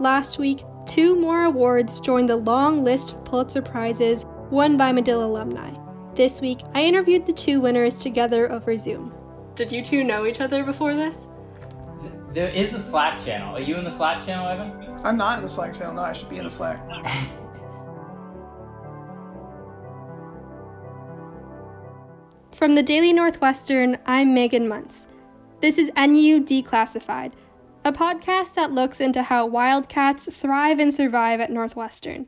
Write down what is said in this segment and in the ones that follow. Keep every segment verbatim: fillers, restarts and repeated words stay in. Last week, two more awards joined the long list of Pulitzer Prizes won by Medill alumni. This week, I interviewed the two winners together over Zoom. Did you two know each other before this? There is a Slack channel. Are you in the Slack channel, Evan? I'm not in the Slack channel. No, I should be in the Slack. From the Daily Northwestern, I'm Megan Munts. This is N U Declassified, a podcast that looks into how wildcats thrive and survive at Northwestern.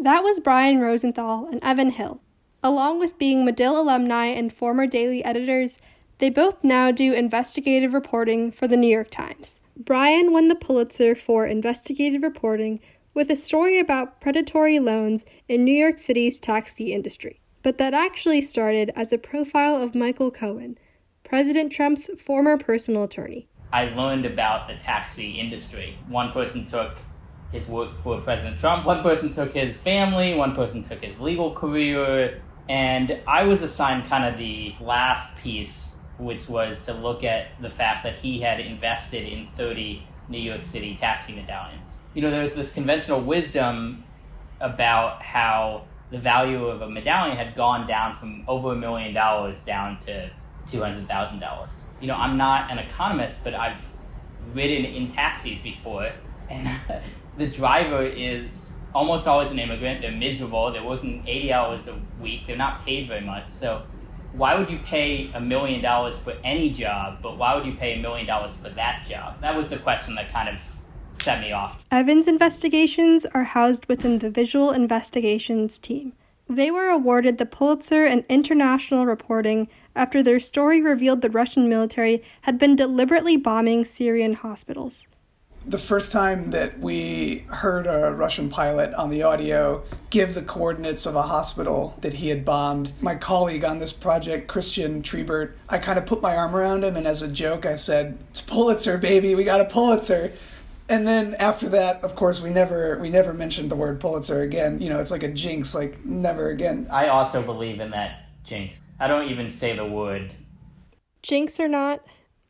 That was Brian Rosenthal and Evan Hill. Along with being Medill alumni and former Daily editors, they both now do investigative reporting for the New York Times. Brian won the Pulitzer for investigative reporting with a story about predatory loans in New York City's taxi industry. But that actually started as a profile of Michael Cohen, President Trump's former personal attorney. I learned about the taxi industry. One person took his work for President Trump, one person took his family, one person took his legal career, and I was assigned kind of the last piece, which was to look at the fact that he had invested in thirty New York City taxi medallions. You know, there's this conventional wisdom about how the value of a medallion had gone down from over a million dollars down to two hundred thousand dollars. You know, I'm not an economist, but I've ridden in taxis before, and the driver is almost always an immigrant. They're miserable. They're working eighty hours a week. They're not paid very much, so why would you pay a million dollars for any job, but why would you pay a million dollars for that job? That was the question that kind of set me off. Evan's investigations are housed within the Visual Investigations team. They were awarded the Pulitzer in International Reporting after their story revealed the Russian military had been deliberately bombing Syrian hospitals. The first time that we heard a Russian pilot on the audio give the coordinates of a hospital that he had bombed, my colleague on this project, Christian Triebert, I kind of put my arm around him, and as a joke, I said, "It's Pulitzer, baby, we got a Pulitzer." And then after that, of course, we never we never mentioned the word Pulitzer again. You know, it's like a jinx, like never again. I also believe in that jinx. I don't even say the word. Jinx or not,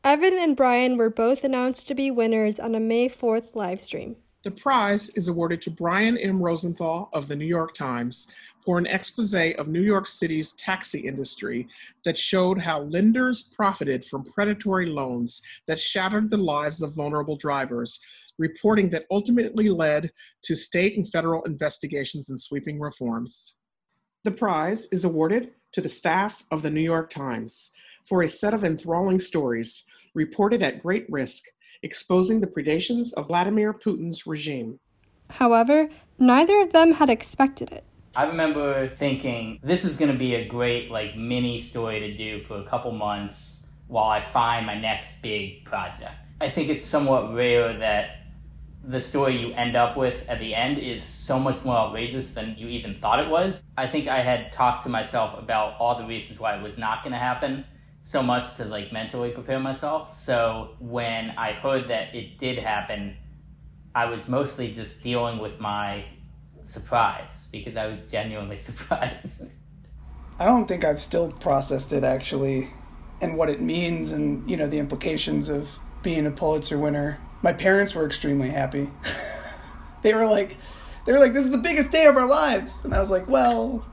Evan and Brian were both announced to be winners on a May fourth livestream. The prize is awarded to Brian M. Rosenthal of the New York Times for an exposé of New York City's taxi industry that showed how lenders profited from predatory loans that shattered the lives of vulnerable drivers, reporting that ultimately led to state and federal investigations and sweeping reforms. The prize is awarded to the staff of the New York Times for a set of enthralling stories reported at great risk, exposing the predations of Vladimir Putin's regime. However, neither of them had expected it. I remember thinking, this is going to be a great like mini story to do for a couple months while I find my next big project. I think it's somewhat rare that the story you end up with at the end is so much more outrageous than you even thought it was. I think I had talked to myself about all the reasons why it was not going to happen, so much to like mentally prepare myself. So when I heard that it did happen, I was mostly just dealing with my surprise, because I was genuinely surprised. I don't think I've still processed it actually, and what it means, and you know, the implications of being a Pulitzer winner. My parents were extremely happy. They were like, they were like, this is the biggest day of our lives. And I was like, well,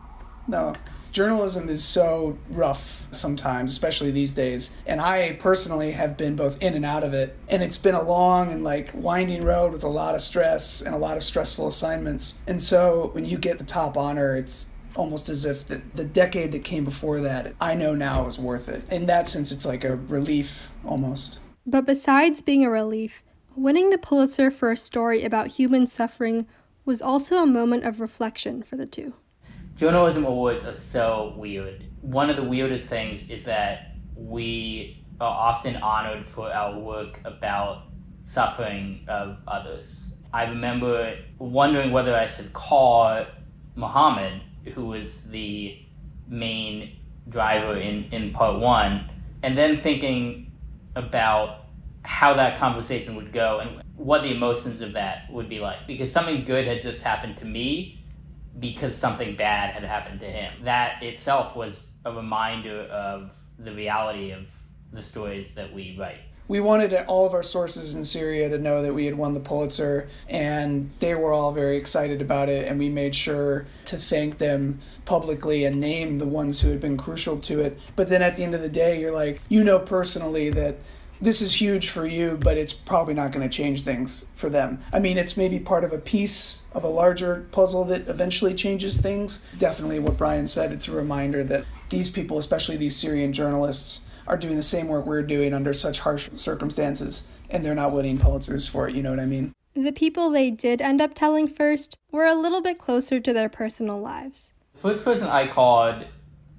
no. Journalism is so rough sometimes, especially these days. And I personally have been both in and out of it. And it's been a long and like winding road with a lot of stress and a lot of stressful assignments. And so when you get the top honor, it's almost as if the, the decade that came before that, I know now was worth it. In that sense, it's like a relief almost. But besides being a relief, winning the Pulitzer for a story about human suffering was also a moment of reflection for the two. Journalism awards are so weird. One of the weirdest things is that we are often honored for our work about suffering of others. I remember wondering whether I should call Muhammad, who was the main driver in, in part one, and then thinking about how that conversation would go and what the emotions of that would be like. Because something good had just happened to me, because something bad had happened to him. That itself was a reminder of the reality of the stories that we write. We wanted all of our sources in Syria to know that we had won the Pulitzer, and they were all very excited about it, and we made sure to thank them publicly and name the ones who had been crucial to it. But then at the end of the day, you're like, you know personally that this is huge for you, but it's probably not going to change things for them. I mean, it's maybe part of a piece of a larger puzzle that eventually changes things. Definitely what Brian said, it's a reminder that these people, especially these Syrian journalists, are doing the same work we're doing under such harsh circumstances, and they're not winning Pulitzers for it, you know what I mean? The people they did end up telling first were a little bit closer to their personal lives. The first person I called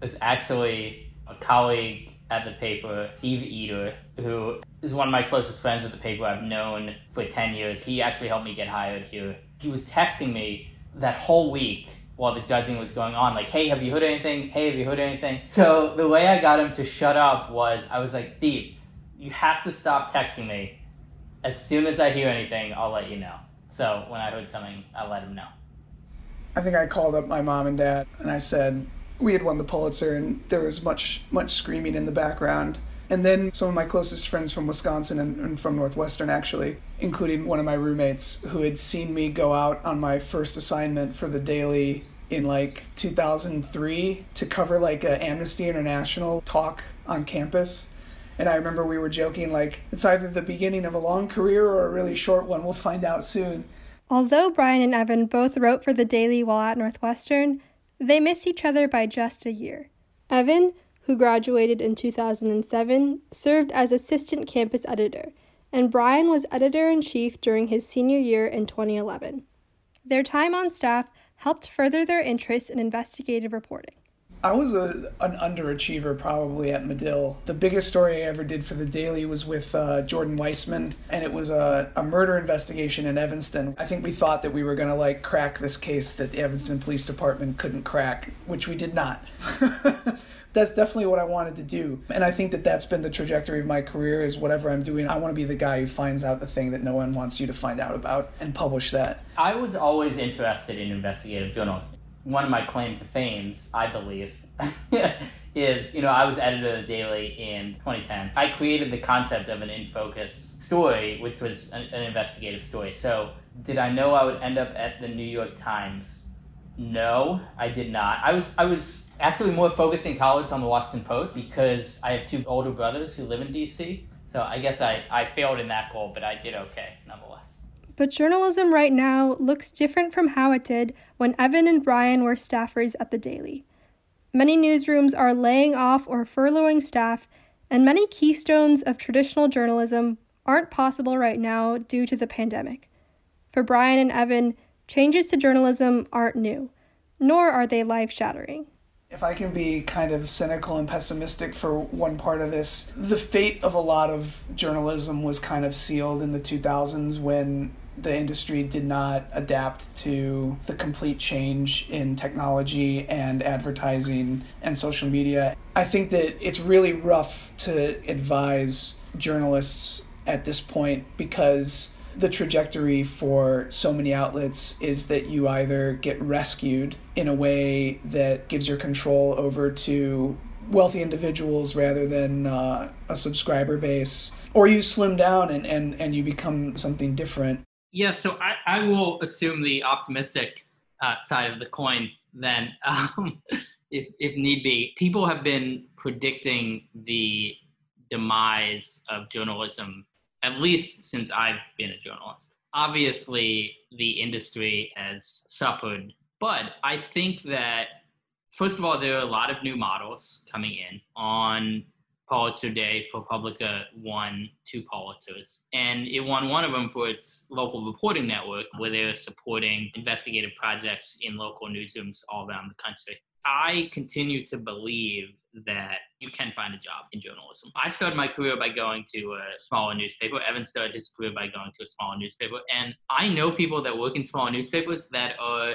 was actually a colleague at the paper, Steve Eater, who is one of my closest friends at the paper I've known for ten years. He actually helped me get hired here. He was texting me that whole week while the judging was going on, like, hey, have you heard anything? Hey, have you heard anything? So the way I got him to shut up was, I was like, Steve, you have to stop texting me. As soon as I hear anything, I'll let you know. So when I heard something, I let him know. I think I called up my mom and dad, and I said, we had won the Pulitzer, and there was much, much screaming in the background. And then some of my closest friends from Wisconsin and, and from Northwestern, actually, including one of my roommates who had seen me go out on my first assignment for the Daily in like two thousand three to cover like an Amnesty International talk on campus. And I remember we were joking, like, it's either the beginning of a long career or a really short one. We'll find out soon. Although Brian and Evan both wrote for the Daily while at Northwestern, they missed each other by just a year. Evan, who graduated in two thousand seven, served as assistant campus editor, and Brian was editor-in-chief during his senior year in twenty eleven. Their time on staff helped further their interest in investigative reporting. I was a, an underachiever probably at Medill. The biggest story I ever did for the Daily was with uh, Jordan Weissman, and it was a, a murder investigation in Evanston. I think we thought that we were going to like crack this case that the Evanston Police Department couldn't crack, which we did not. That's definitely what I wanted to do. And I think that that's been the trajectory of my career is whatever I'm doing, I want to be the guy who finds out the thing that no one wants you to find out about and publish that. I was always interested in investigative journalism. One of my claim to fame, I believe, is, you know, I was editor of the Daily in twenty ten. I created the concept of an in focus story, which was an, an investigative story. So did I know I would end up at the New York Times? No, I did not. I was, I was actually more focused in college on the Washington Post because I have two older brothers who live in D C. So I guess I, I failed in that goal, but I did okay, nonetheless. But journalism right now looks different from how it did when Evan and Brian were staffers at the Daily. Many newsrooms are laying off or furloughing staff, and many keystones of traditional journalism aren't possible right now due to the pandemic. For Brian and Evan, changes to journalism aren't new, nor are they life-shattering. If I can be kind of cynical and pessimistic for one part of this, the fate of a lot of journalism was kind of sealed in the two thousands when the industry did not adapt to the complete change in technology and advertising and social media. I think that it's really rough to advise journalists at this point because the trajectory for so many outlets is that you either get rescued in a way that gives your control over to wealthy individuals rather than uh, a subscriber base, or you slim down and, and, and you become something different. Yeah, so I, I will assume the optimistic uh, side of the coin then, um, if, if need be. People have been predicting the demise of journalism at least since I've been a journalist. Obviously, the industry has suffered, but I think that, first of all, there are a lot of new models coming in. On Pulitzer Day, ProPublica won two Pulitzers, and it won one of them for its local reporting network, where they're supporting investigative projects in local newsrooms all around the country. I continue to believe that you can find a job in journalism. I started my career by going to a smaller newspaper. Evan started his career by going to a smaller newspaper. And I know people that work in smaller newspapers that are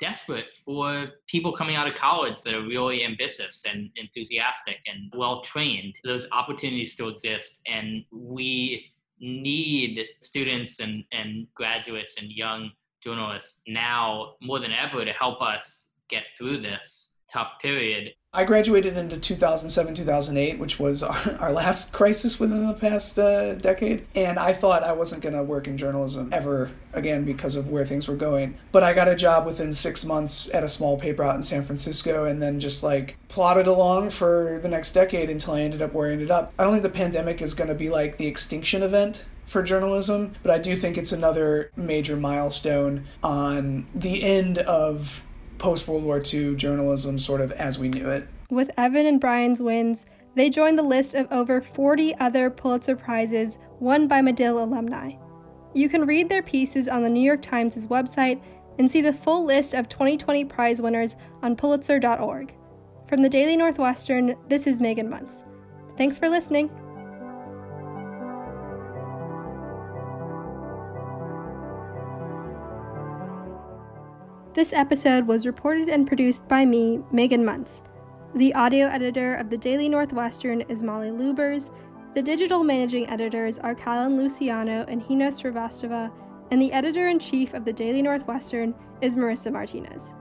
desperate for people coming out of college that are really ambitious and enthusiastic and well-trained. Those opportunities still exist. And we need students and, and graduates and young journalists now more than ever to help us get through this tough period. I graduated into two thousand seven, two thousand eight, which was our, our last crisis within the past uh, decade. And I thought I wasn't going to work in journalism ever again because of where things were going. But I got a job within six months at a small paper out in San Francisco, and then just like plodded along for the next decade until I ended up where I ended up. I don't think the pandemic is going to be like the extinction event for journalism, but I do think it's another major milestone on the end of post-World War Two journalism sort of as we knew it. With Evan and Brian's wins, they joined the list of over forty other Pulitzer Prizes won by Medill alumni. You can read their pieces on the New York Times' website and see the full list of twenty twenty prize winners on Pulitzer dot org. From the Daily Northwestern, this is Megan Munts. Thanks for listening. This episode was reported and produced by me, Megan Munts. The audio editor of the Daily Northwestern is Molly Lubbers. The digital managing editors are Callan Luciano and Hina Srivastava, and the editor-in-chief of the Daily Northwestern is Marissa Martinez.